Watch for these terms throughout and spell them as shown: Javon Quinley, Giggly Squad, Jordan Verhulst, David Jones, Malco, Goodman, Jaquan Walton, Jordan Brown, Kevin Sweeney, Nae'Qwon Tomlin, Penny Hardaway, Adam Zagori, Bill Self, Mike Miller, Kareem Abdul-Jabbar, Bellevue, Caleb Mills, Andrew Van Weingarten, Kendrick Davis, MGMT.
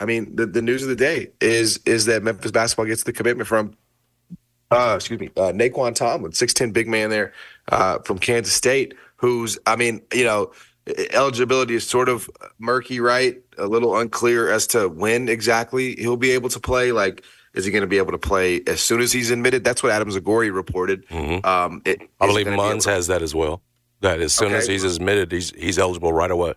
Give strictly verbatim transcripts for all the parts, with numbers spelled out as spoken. I mean, the, the news of the day is is that Memphis basketball gets the commitment from, uh, excuse me, uh, Nae'Qwon Tomlin, six ten big man there uh, from Kansas State, who's, I mean, you know, eligibility is sort of murky, right? A little unclear as to when exactly he'll be able to play. Like, is he going to be able to play as soon as he's admitted? That's what Adam Zagori reported. Mm-hmm. Um, it, I believe Mons be to... has that as well, that as soon okay. as he's admitted, he's he's eligible right away.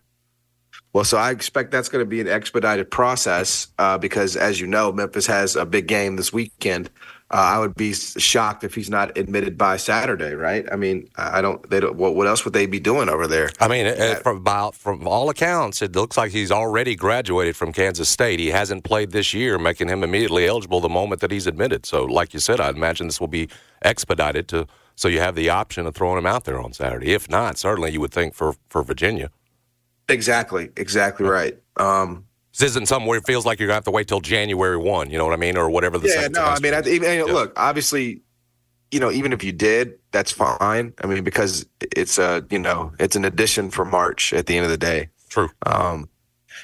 Well, so I expect that's going to be an expedited process uh, because, as you know, Memphis has a big game this weekend. Uh, I would be shocked if he's not admitted by Saturday, right? I mean, I don't. They don't. What, what else would they be doing over there? I mean, uh, from by, from all accounts, it looks like he's already graduated from Kansas State. He hasn't played this year, making him immediately eligible the moment that he's admitted. So, like you said, I imagine this will be expedited to so you have the option of throwing him out there on Saturday. If not, certainly you would think for, for Virginia. Exactly. Exactly right. Um, This isn't something where it feels like you're going to have to wait till January first, you know what I mean, or whatever the yeah, no, I mean, I, even, yeah. Look, obviously, you know, even if you did, that's fine. I mean, because it's a, you know, it's an addition for March at the end of the day. True. Um,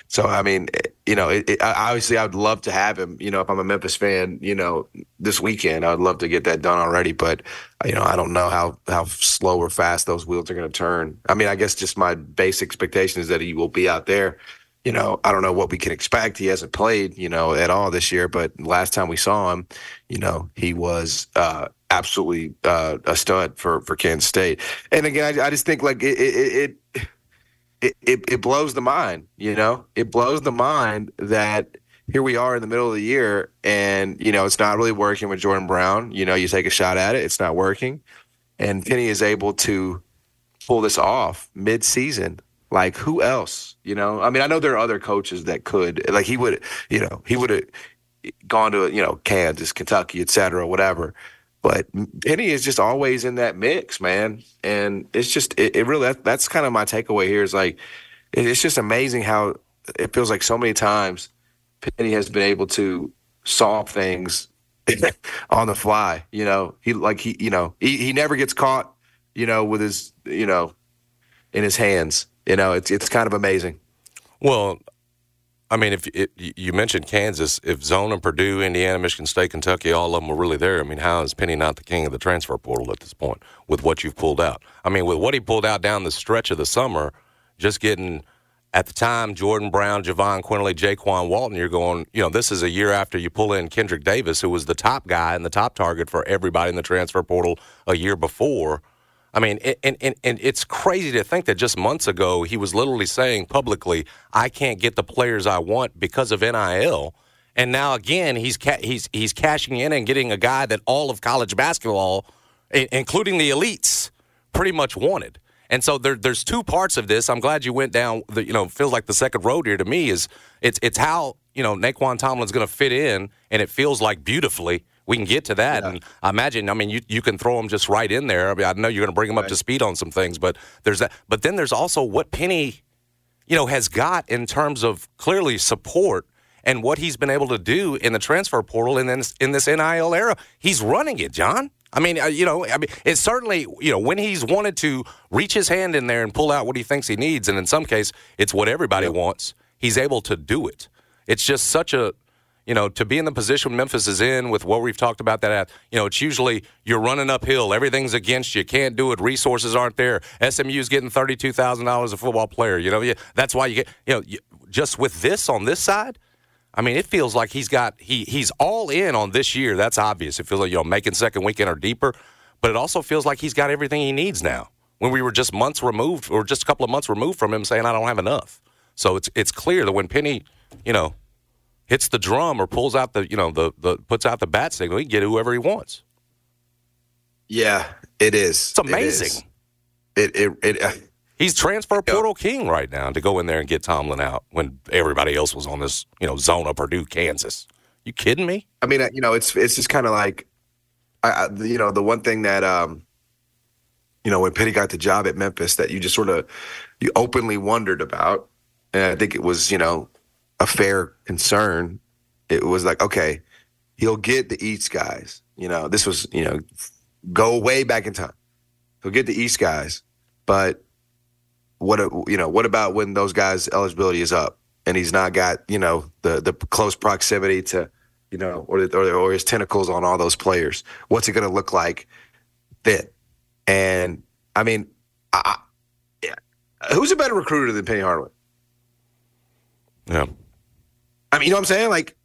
so, I mean, you know, it, it, obviously I would love to have him, you know, if I'm a Memphis fan, you know, this weekend, I would love to get that done already. But, you know, I don't know how, how slow or fast those wheels are going to turn. I mean, I guess just my base expectation is that he will be out there. You know, I don't know what we can expect. He hasn't played, you know, at all this year. But last time we saw him, you know, he was uh, absolutely uh, a stud for, for Kansas State. And again, I, I just think like it it, it it it blows the mind. You know, it blows the mind that here we are in the middle of the year, and you know it's not really working with Jordan Brown. You know, you take a shot at it, it's not working, and Penny is able to pull this off mid-season. Like, who else, you know? I mean, I know there are other coaches that could. Like, he would, you know, he would have gone to, you know, Kansas, Kentucky, et cetera, whatever. But Penny is just always in that mix, man. And it's just, it, it really, that, that's kind of my takeaway here is, like, it, it's just amazing how it feels like so many times Penny has been able to solve things on the fly, you know? He, like, he, you know, he, he never gets caught, you know, with his, you know, in his hands. You know, it's it's kind of amazing. Well, I mean, if it, you mentioned Kansas, if Zone and Purdue, Indiana, Michigan State, Kentucky, all of them were really there, I mean, how is Penny not the king of the transfer portal at this point with what you've pulled out? I mean, with what he pulled out down the stretch of the summer, just getting, at the time, Jordan Brown, Javon Quinley, Jaquan Walton, you're going, you know, this is a year after you pull in Kendrick Davis, who was the top guy and the top target for everybody in the transfer portal a year before. I mean, and, and, and it's crazy to think that just months ago he was literally saying publicly, I can't get the players I want because of N I L. And now, again, he's ca- he's he's cashing in and getting a guy that all of college basketball, I- including the elites, pretty much wanted. And so there, there's two parts of this. I'm glad you went down, the, you know, feels like the second road here to me is it's it's how, you know, Nae'Qwon Tomlin's going to fit in, and it feels like beautifully. We can get to that, yeah. And I imagine, I mean, you, you can throw him just right in there. I mean, I know you're going to bring him right up to speed on some things, but there's that. But then there's also what Penny, you know, has got in terms of clearly support and what he's been able to do in the transfer portal and in this, in this N I L era. He's running it, John. I mean, you know, I mean, it's certainly, you know, when he's wanted to reach his hand in there and pull out what he thinks he needs, and in some case, it's what everybody yep. wants. He's able to do it. It's just such a... You know, to be in the position Memphis is in with what we've talked about, that, you know, it's usually you're running uphill. Everything's against you. Can't do it. Resources aren't there. S M U's getting thirty-two thousand dollars a football player. You know, yeah, that's why you get, you know, you, just with this on this side, I mean, it feels like he's got, he he's all in on this year. That's obvious. It feels like, you know, making second weekend or deeper. But it also feels like he's got everything he needs now. When we were just months removed or just a couple of months removed from him saying, I don't have enough. So it's it's clear that when Penny, you know, hits the drum or pulls out the, you know, the, the puts out the bat signal, he can get whoever he wants. Yeah, it is. It's amazing. It is. It, it, it, He's transfer portal yeah. king right now to go in there and get Tomlin out when everybody else was on this, you know, zone of Purdue, Kansas. You kidding me? I mean, you know, it's it's just kind of like, I, you know, the one thing that, um, you know, when Penny got the job at Memphis that you just sort of, you openly wondered about, and I think it was, you know, a fair concern. It was like, okay, he'll get the East guys. You know, this was, you know, go way back in time. He'll get the East guys, but what, you know, what about when those guys' eligibility is up and he's not got, you know, the the close proximity to, you know, or or, or his tentacles on all those players? What's it going to look like then? And I mean, I, yeah. who's a better recruiter than Penny Hardaway? Yeah, I mean, you know what I'm saying? Like,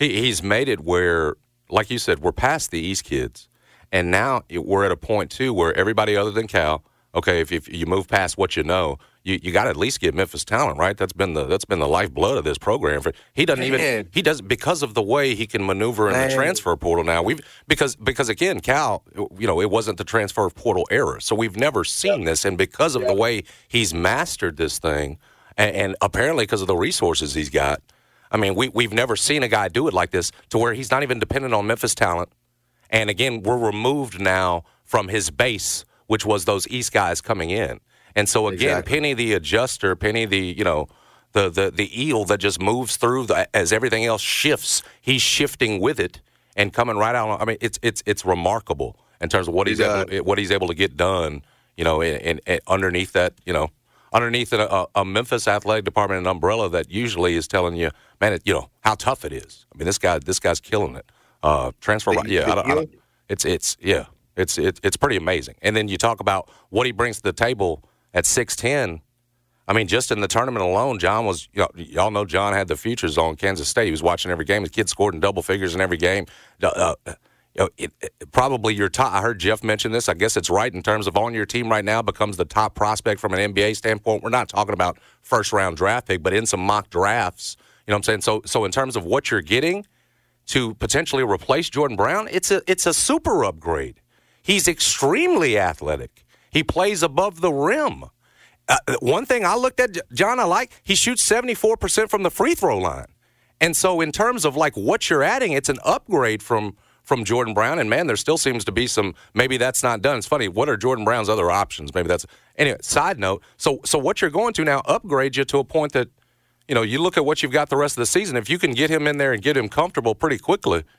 he he's made it where, like you said, we're past the East kids, and now it, we're at a point too where everybody other than Cal. Okay, if, if you move past what you know, you, you got to at least get Memphis talent, right? That's been the that's been the lifeblood of this program. For he doesn't Man. even he doesn't because of the way he can maneuver in Man. the transfer portal now. We've because because again, Cal, you know, it wasn't the transfer portal era, so we've never seen yep. this. And because of yep. the way he's mastered this thing, and, and apparently because of the resources he's got, I mean, we we've never seen a guy do it like this to where he's not even dependent on Memphis talent. And again, we're removed now from his base, which was those East guys coming in. And so, again, exactly. Penny the adjuster, Penny the, you know, the the, the eel that just moves through the, as everything else shifts. He's shifting with it and coming right out. I mean, it's it's it's remarkable in terms of what he's, he's able, uh, what he's able to get done, you know, in, in, in underneath that, you know, underneath a, a Memphis athletic department and umbrella that usually is telling you, man, it, you know, how tough it is. I mean, this guy this guy's killing it. Uh, transfer, the, yeah, the, I don't, I don't, it's it's yeah. It's it, it's pretty amazing. And then you talk about what he brings to the table at six ten. I mean, just in the tournament alone, John was, you know, y'all know John had the futures on Kansas State. He was watching every game. His kid scored in double figures in every game. Uh, you know, it, it, probably your top, I heard Jeff mention this. I guess it's right in terms of on your team right now becomes the top prospect from an N B A standpoint. We're not talking about first-round draft pick, but in some mock drafts, you know what I'm saying? So, so in terms of what you're getting to potentially replace Jordan Brown, it's a it's a super upgrade. He's extremely athletic. He plays above the rim. Uh, one thing I looked at, John, I like, he shoots seventy-four percent from the free throw line. And so in terms of, like, what you're adding, it's an upgrade from from Jordan Brown. And, man, there still seems to be some – maybe that's not done. It's funny. What are Jordan Brown's other options? Maybe that's – anyway, side note. So, so what you're going to now upgrades you to a point that, you know, you look at what you've got the rest of the season. If you can get him in there and get him comfortable pretty quickly –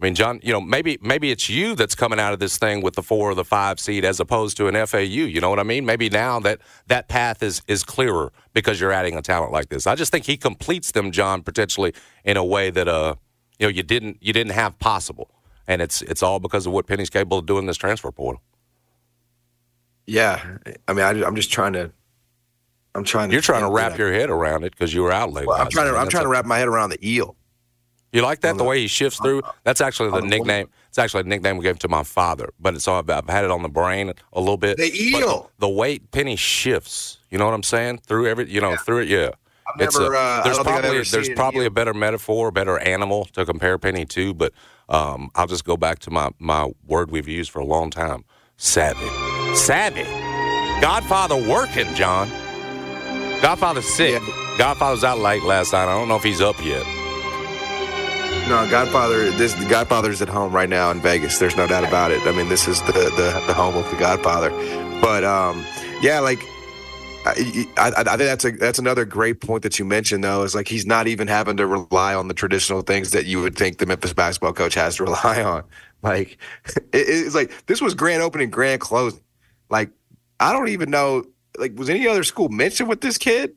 I mean, John, you know, maybe maybe it's you that's coming out of this thing with the four or the five seed as opposed to an F A U. You know what I mean? Maybe now that that path is is clearer because you're adding a talent like this. I just think he completes them, John, potentially in a way that uh, you know, you didn't you didn't have possible, and it's it's all because of what Penny's capable of doing in this transfer portal. Yeah, I mean, I, I'm just trying to. I'm trying. You're to trying to wrap your head around it because you were out late. Well, I'm trying to. I'm trying to wrap my head around the eel. You like that, the way he shifts through? That's actually the nickname. It's actually a nickname we gave to my father. But it's all about, I've had it on the brain a little bit. The eel. The way Penny shifts, you know what I'm saying? Through every, you know, yeah. through it, yeah. I've it's never, a, uh, there's probably there's probably a better metaphor, a better animal to compare Penny to, but um, I'll just go back to my, my word we've used for a long time. Savvy. Savvy. Godfather working, John. Godfather's sick. Yeah. Godfather's out late last night. I don't know if he's up yet. No, Godfather. This the Godfather's at home right now in Vegas. There's no doubt about it. I mean, this is the the, the home of the Godfather. But um, yeah, like I, I, I think that's a that's another great point that you mentioned though. Is like he's not even having to rely on the traditional things that you would think the Memphis basketball coach has to rely on. Like it, it's like this was grand opening, grand closing. Like I don't even know. Like was any other school mentioned with this kid?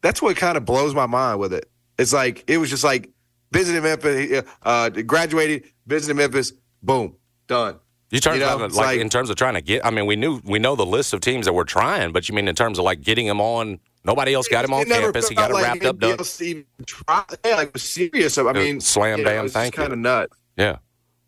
That's what kind of blows my mind with it. It's like it was just like. Visited Memphis, uh, graduated, visited Memphis, boom, done. You, you know, to, like, like in terms of trying to get. I mean, we knew we know the list of teams that were trying, but you mean in terms of like getting him on? Nobody else got him on campus. He got it like wrapped up, done. Yeah, like was serious. I mean, slam bam, thank you. Kind of nuts. Yeah,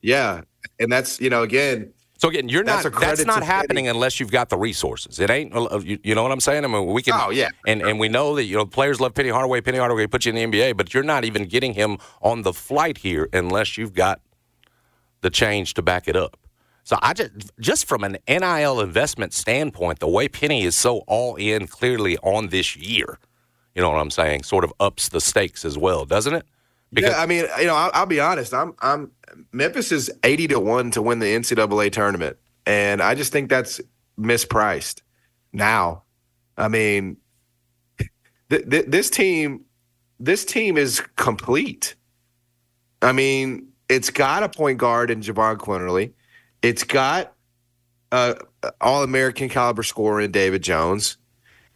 yeah, and that's you know again. So again, you're that's not that's not happening Penny. Unless you've got the resources. It ain't you, you know what I'm saying? I mean, we can oh, yeah. and and we know that you know players love Penny Hardaway. Penny Hardaway puts you in the N B A, but you're not even getting him on the flight here unless you've got the change to back it up. So I just, just from an N I L investment standpoint, the way Penny is so all in clearly on this year, you know what I'm saying, sort of ups the stakes as well, doesn't it? Because yeah, I mean, you know, I'll, I'll be honest. I'm, I'm. Memphis is eighty to one to win the N C double A tournament, and I just think that's mispriced. Now, I mean, th- th- this team, this team is complete. I mean, it's got a point guard in Javon Quinley. It's got uh, All-American caliber scorer in David Jones.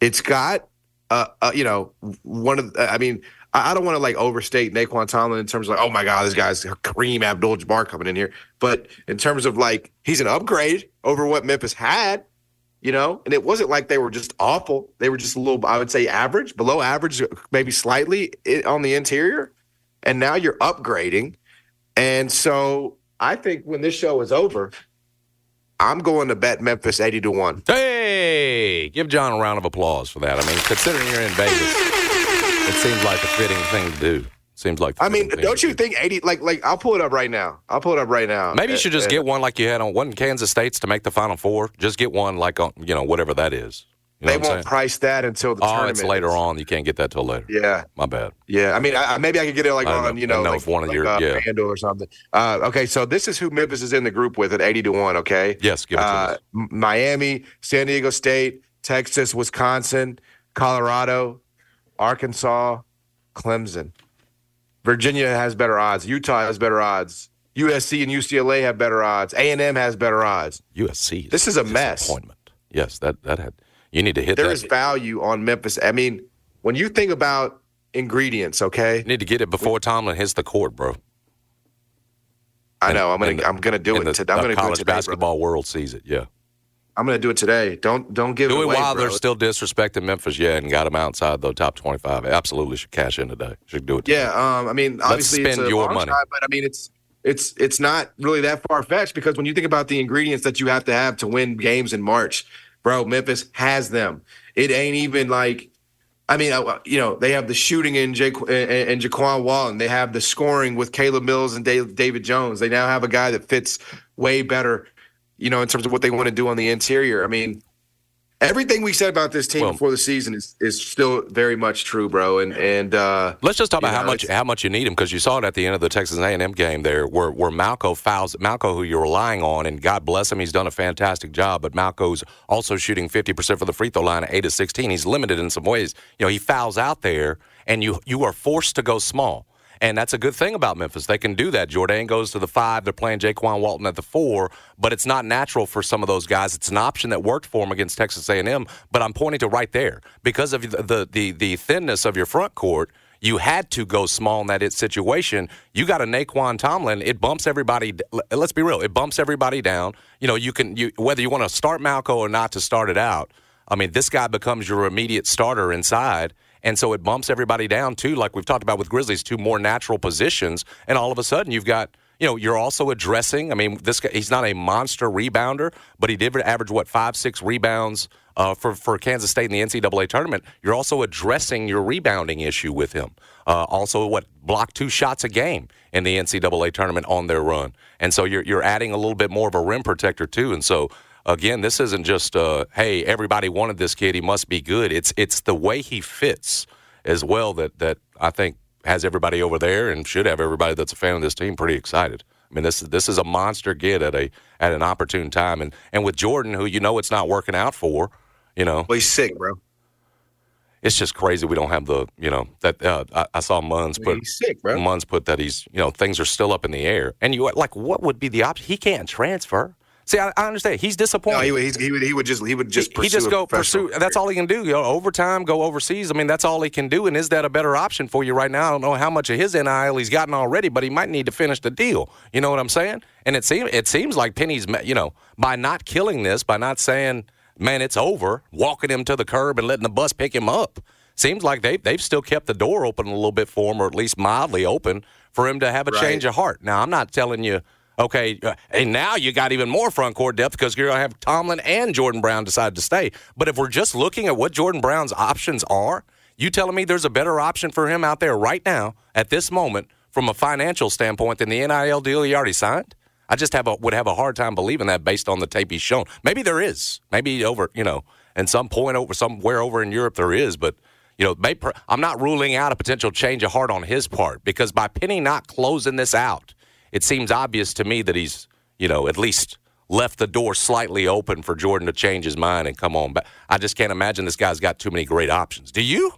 It's got, uh, uh, you know, one of the, I mean, I, I don't want to, like, overstate Nae'Qwon Tomlin in terms of, like, oh, my God, this guy's Kareem Abdul-Jabbar coming in here. But in terms of, like, he's an upgrade over what Memphis had, you know. And it wasn't like they were just awful. They were just a little, I would say, average, below average, maybe slightly on the interior. And now you're upgrading. And so I think when this show is over, I'm going to bet Memphis eighty to one. Hey! Give John a round of applause for that. I mean, considering you're in Vegas, it seems like the fitting thing to do. Seems like I mean, don't you think eighty like like I'll pull it up right now. I'll pull it up right now. Maybe you should just get one like you had on one Kansas State's to make the Final Four. Just get one like on, you know, whatever that is. You know they won't price that until the oh, tournament. Oh, it's later on. You can't get that till later. Yeah. My bad. Yeah. I mean, I, maybe I could get it like I on, know, you know, know like, one like, of your, like uh, yeah. Handle or something. Uh, okay, so this is who Memphis is in the group with at eighty to one, okay? Yes, give it uh, to us. Miami, San Diego State, Texas, Wisconsin, Colorado, Arkansas, Clemson. Virginia has better odds. Utah has better odds. U S C and U C L A have better odds. A and M has better odds. U S C is This is a mess. Disappointment. Yes, that, that had – You need to hit there that. There is value on Memphis. I mean, when you think about ingredients, okay? You need to get it before Tomlin hits the court, bro. I in, know. I'm going to I'm gonna do it. The, to, I'm going to do it today. The college basketball bro. world sees it, yeah. I'm going to do it today. Don't don't give do it away, Do it while bro. they're still disrespecting Memphis, yeah, and got them outside the top twenty-five. Absolutely should cash in today. Should do it today. Yeah, um, I mean, obviously Let's spend it's a your long money. Time, but I mean, it's it's it's not really that far-fetched because when you think about the ingredients that you have to have to win games in March, bro, Memphis has them. It ain't even like, I mean, you know, they have the shooting in Ja- and Jaquan Walton. They have the scoring with Caleb Mills and David Jones. They now have a guy that fits way better, you know, in terms of what they want to do on the interior. I mean, everything we said about this team well, before the season is, is still very much true, bro. And and uh, let's just talk about know, how much how much you need him because you saw it at the end of the Texas A and M game there, where where Malco fouls Malco, who you're relying on, and God bless him, he's done a fantastic job. But Malco's also shooting fifty percent for the free throw line at eight of sixteen. He's limited in some ways. You know, he fouls out there, and you you are forced to go small. And that's a good thing about Memphis. They can do that. Jordan goes to the five. They're playing Jaquan Walton at the four, but it's not natural for some of those guys. It's an option that worked for them against Texas A and M, but I'm pointing to right there. Because of the the, the, the thinness of your front court, you had to go small in that it situation. You got a Nae'Qwon Tomlin. It bumps everybody. Let's be real. It bumps everybody down. You know, you can you, whether you want to start Malco or not to start it out, I mean, this guy becomes your immediate starter inside. And so it bumps everybody down, too, like we've talked about with Grizzlies, to more natural positions. And all of a sudden you've got, you know, you're also addressing. I mean, this guy, he's not a monster rebounder, but he did average, what, five, six rebounds uh, for, for Kansas State in the N C double A tournament. You're also addressing your rebounding issue with him. Uh, also, what, block two shots a game in the N C double A tournament on their run. And so you're you're adding a little bit more of a rim protector, too. And so again, this isn't just, uh, hey, everybody wanted this kid. He must be good. It's it's the way he fits as well that, that I think has everybody over there and should have everybody that's a fan of this team pretty excited. I mean, this, this is a monster kid at a at an opportune time. And, and with Jordan, who you know it's not working out for, you know. Well, he's sick, bro. It's just crazy we don't have the, you know, that uh, I, I saw Munns put, he's sick, bro. Munns put that he's, you know, things are still up in the air. And, you like, what would be the option? He can't transfer. See, I, I understand. He's disappointed. No, he, would, he, would, he would just he would just pursue. He just go pursue. Career. That's all he can do. You know, overtime, go overseas. I mean, that's all he can do. And is that a better option for you right now? I don't know how much of his N I L he's gotten already, but he might need to finish the deal. You know what I'm saying? And it seems it seems like Penny's, you know, by not killing this, by not saying, man, it's over, walking him to the curb and letting the bus pick him up. Seems like they they've still kept the door open a little bit for him, or at least mildly open for him to have a right. change of heart. Now, I'm not telling you. Okay, and now you got even more front court depth because you're going to have Tomlin and Jordan Brown decide to stay. But if we're just looking at what Jordan Brown's options are, you telling me there's a better option for him out there right now at this moment from a financial standpoint than the N I L deal he already signed? I just have a, would have a hard time believing that based on the tape he's shown. Maybe there is. Maybe over, you know, at some point over somewhere over in Europe there is. But, you know, may, I'm not ruling out a potential change of heart on his part, because by Penny not closing this out, it seems obvious to me that he's, you know, at least left the door slightly open for Jordan to change his mind and come on back. I just can't imagine this guy's got too many great options. Do you?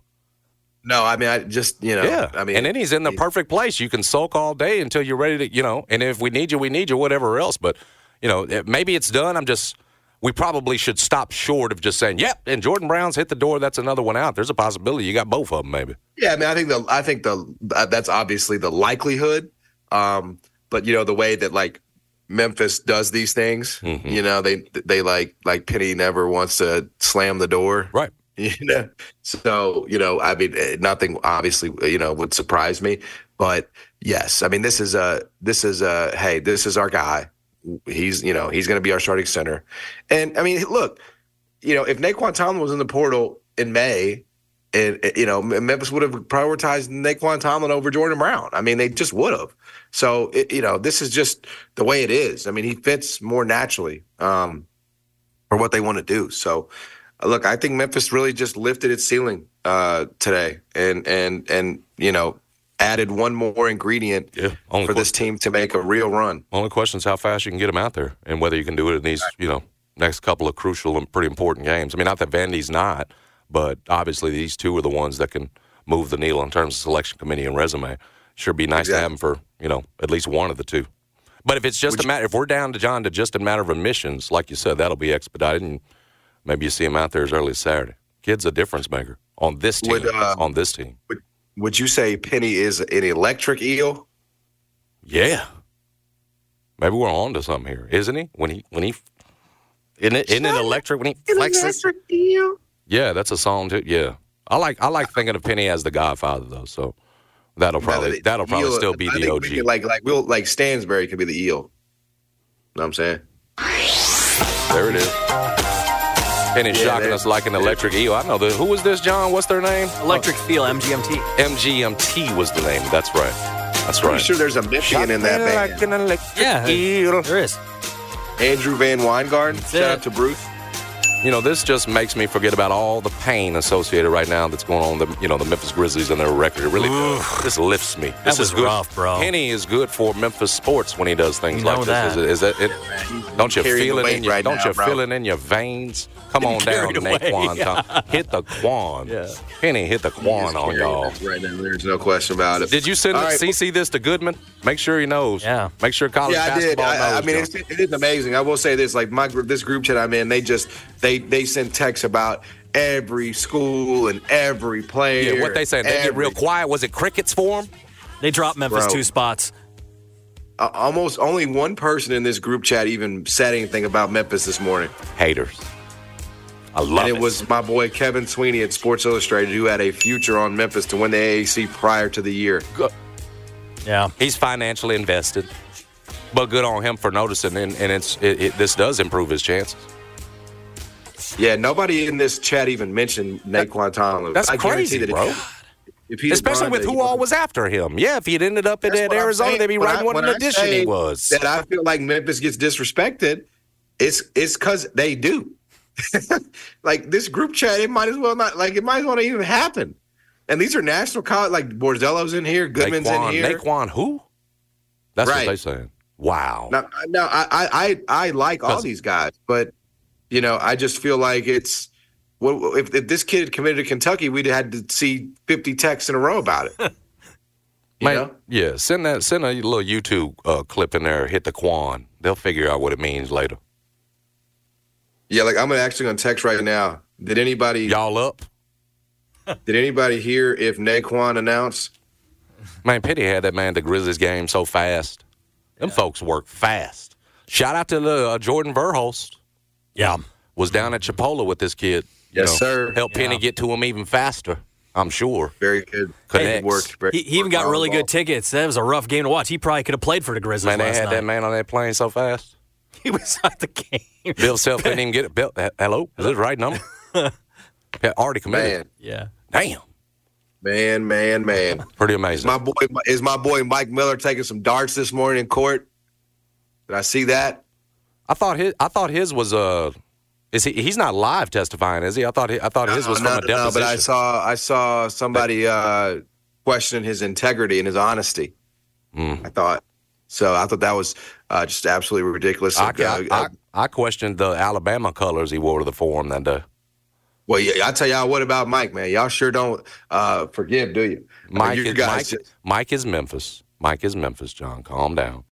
No, I mean, I just, you know. Yeah, I mean, and then he's in the perfect place. You can sulk all day until you're ready to, you know, and if we need you, we need you, whatever else. But, you know, maybe it's done. I'm just, we probably should stop short of just saying, yep, and Jordan Brown's hit the door. That's another one out. There's a possibility you got both of them maybe. Yeah, I mean, I think the, I think the uh, that's obviously the likelihood. Um, but, you know, the way that, like, Memphis does these things, mm-hmm. you know, they, they like, like Penny never wants to slam the door. Right. You know, so, you know, I mean, nothing obviously, you know, would surprise me, but yes, I mean, this is a, this is a, hey, this is our guy. He's, you know, he's going to be our starting center. And I mean, look, you know, if Nae'Qwon Tomlin was in the portal in May, and, you know, Memphis would have prioritized Nae'Qwon Tomlin over Jordan Brown. I mean, they just would have. So, it, you know, this is just the way it is. I mean, he fits more naturally um, for what they want to do. So, look, I think Memphis really just lifted its ceiling uh, today, and and and you know, added one more ingredient yeah, for qu- this team to make a real run. Only question is how fast you can get them out there, and whether you can do it in these, you know, next couple of crucial and pretty important games. I mean, not that Vandy's not, but obviously these two are the ones that can move the needle in terms of selection committee and resume. Sure, be nice exactly. to have them for, you know, at least one of the two. But if it's just Would a matter, you- if we're down to John to just a matter of admissions, like you said, that'll be expedited. And maybe you see him out there as early as Saturday. Kid's a difference maker on this team. Would, uh, on this team. Would, would you say Penny is an electric eel? Yeah. Maybe we're on to something here, isn't he? When he when he isn't it isn't it electric when he flexes? Electric eel. Yeah, that's a song too. Yeah. I like I like thinking of Penny as the Godfather though, so that'll probably that'll probably eel, still be I the O G. We like like we'll like Stansberry could be the eel. Know what I'm saying? There it is. Penny's yeah, shocking us like an electric eel. I know. The, who was this, John? What's their name? Electric oh. Feel, M G M T. M G M T was the name. That's right. That's right. I'm sure there's a Michigan in that band. Like an electric yeah, eel. There is. Andrew Van Weingarten. That's Shout it. out to Bruce. You know, this just makes me forget about all the pain associated right now that's going on with the, you know, the Memphis Grizzlies and their record. It really does. This lifts me. This that was is good. rough, bro. Penny is good for Memphis sports when he does things you know like that. this. Is, is that it? Yeah, don't you feel it in your right don't now, you bro. feel it in your veins? Come on down, Nae'Qwon. Yeah. Hit the Quan. Yeah. Penny hit the Quan on y'all. Right now, there's no question about it. Did you send right. C C this to Goodman? Make sure he knows. Yeah. Make sure college yeah, basketball I did. knows. I, I mean, it's, it is amazing. I will say this: like my group, this group chat I'm in, they just they. They, they send texts about every school and every player. Yeah, what they saying? They every, get real quiet. Was it crickets for them? They dropped Memphis Bro. two spots. Uh, almost only one person in this group chat even said anything about Memphis this morning. Haters. I love and it. And it was my boy Kevin Sweeney at Sports Illustrated who had a future on Memphis to win the A A C prior to the year. Good. Yeah. He's financially invested. But good on him for noticing, and, and it's it, it, this does improve his chances. Yeah, nobody in this chat even mentioned Nae'Qwon Tomlin. That's I crazy, that bro. If, if Especially with who all was after him. Yeah, if he'd ended up in Arizona, saying, they'd be writing what an addition he was. That I feel like Memphis gets disrespected, it's it's because they do. Like, this group chat, it might as well not, like, it might as well not even happen. And these are national college, like, Borzello's in here, Goodman's Nae'Qwon, in here. Nae'Qwon who? That's right. what they're saying. Wow. Now, now I, I, I like all these guys, but... You know, I just feel like it's well, – if, if this kid had committed to Kentucky, we'd have had to see fifty texts in a row about it. Man, know? Yeah, send that, send a little YouTube uh, clip in there, hit the Quan. They'll figure out what it means later. Yeah, like I'm actually going to text right now. Did anybody – Y'all up? Did anybody hear if Nae'Qwon announced? Man, Penny had that man the Grizzlies game so fast. Them yeah. folks work fast. Shout out to the, uh, Jordan Verhulst. Yeah. Was down at Chipola with this kid. Yes, you know, sir. Helped yeah. Penny get to him even faster, I'm sure. Very good. Connects. He, worked, very he, he even got really ball. good tickets. That was a rough game to watch. He probably could have played for the Grizzlies Man, they last had night. That man on that plane so fast. He was at the game. Bill Self didn't even get it. Bill, hello? Is this the right number? Already committed. Man. Yeah. Damn. Man, man, man. Pretty amazing. Is my boy, is my boy Mike Miller taking some darts this morning in court? Did I see that? I thought his. I thought his was a. Is he? He's not live testifying, is he? I thought. He, I thought no, his was no, from no, a deposition. No, but I saw. I saw somebody uh, questioning his integrity and his honesty. Mm. I thought. So I thought that was uh, just absolutely ridiculous. I, I, I, I questioned the Alabama colors he wore to the forum that day. Well, yeah, I tell y'all what about Mike, man. Y'all sure don't uh, forgive, do you? Mike, I mean, you is, Mike, just... Mike is Memphis. Mike is Memphis, John. Calm down.